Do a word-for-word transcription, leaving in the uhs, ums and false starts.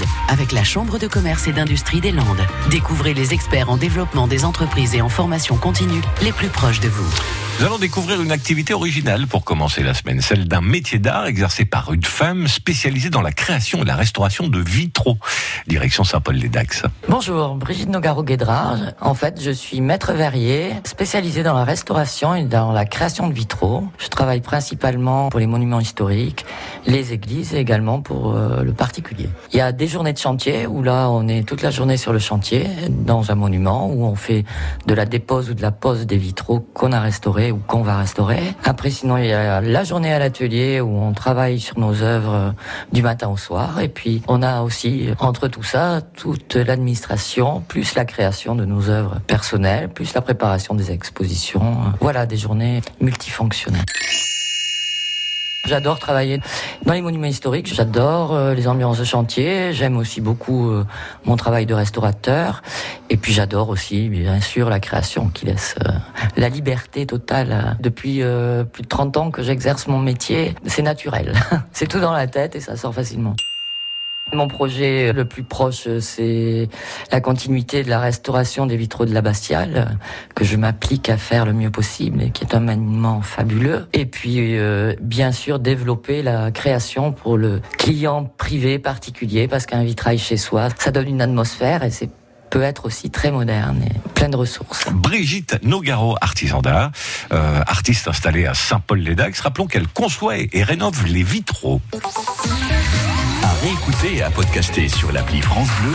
entreprises avec la Chambre de commerce et d'industrie des Landes. Découvrez les experts en développement des entreprises et en formation continue les plus proches de vous. Nous allons découvrir une activité originale pour commencer la semaine, celle d'un métier d'art exercé par une femme spécialisée dans la création et la restauration de vitraux. Direction Saint-Paul-les-Dax. Bonjour, Brigitte Nogaro-Guédra. En fait, je suis maître verrier, spécialisée dans la restauration et dans la création de vitraux. Je travaille principalement pour les monuments historiques, les églises et également pour euh, le particulier. Il y a des journées de chantier où là, on est toute la journée sur le chantier, dans un monument où on fait de la dépose ou de la pose des vitraux qu'on a restaurés ou qu'on va restaurer. Après, sinon, il y a la journée à l'atelier où on travaille sur nos œuvres du matin au soir. Et puis, on a aussi, entre tout ça, toute l'administration, plus la création de nos œuvres personnelles, plus la préparation des expositions. Voilà, des journées multifonctionnelles. J'adore travailler dans les monuments historiques, j'adore euh, les ambiances de chantier, j'aime aussi beaucoup euh, mon travail de restaurateur, et puis j'adore aussi, bien sûr, la création qui laisse euh, la liberté totale. Depuis euh, plus de trente ans que j'exerce mon métier, c'est naturel, c'est tout dans la tête et ça sort facilement. Mon projet le plus proche, c'est la continuité de la restauration des vitraux de la Bastiale, que je m'applique à faire le mieux possible et qui est un maniement fabuleux. Et puis, euh, bien sûr, développer la création pour le client privé particulier, parce qu'un vitrail chez soi, ça donne une atmosphère et c'est peut être aussi très moderne et plein de ressources. Brigitte Nogaro, artisan d'art, euh, artiste installée à Saint-Paul-les-Dax. Rappelons qu'elle conçoit et rénove les vitraux. À réécouter et à podcaster sur l'appli France Bleu.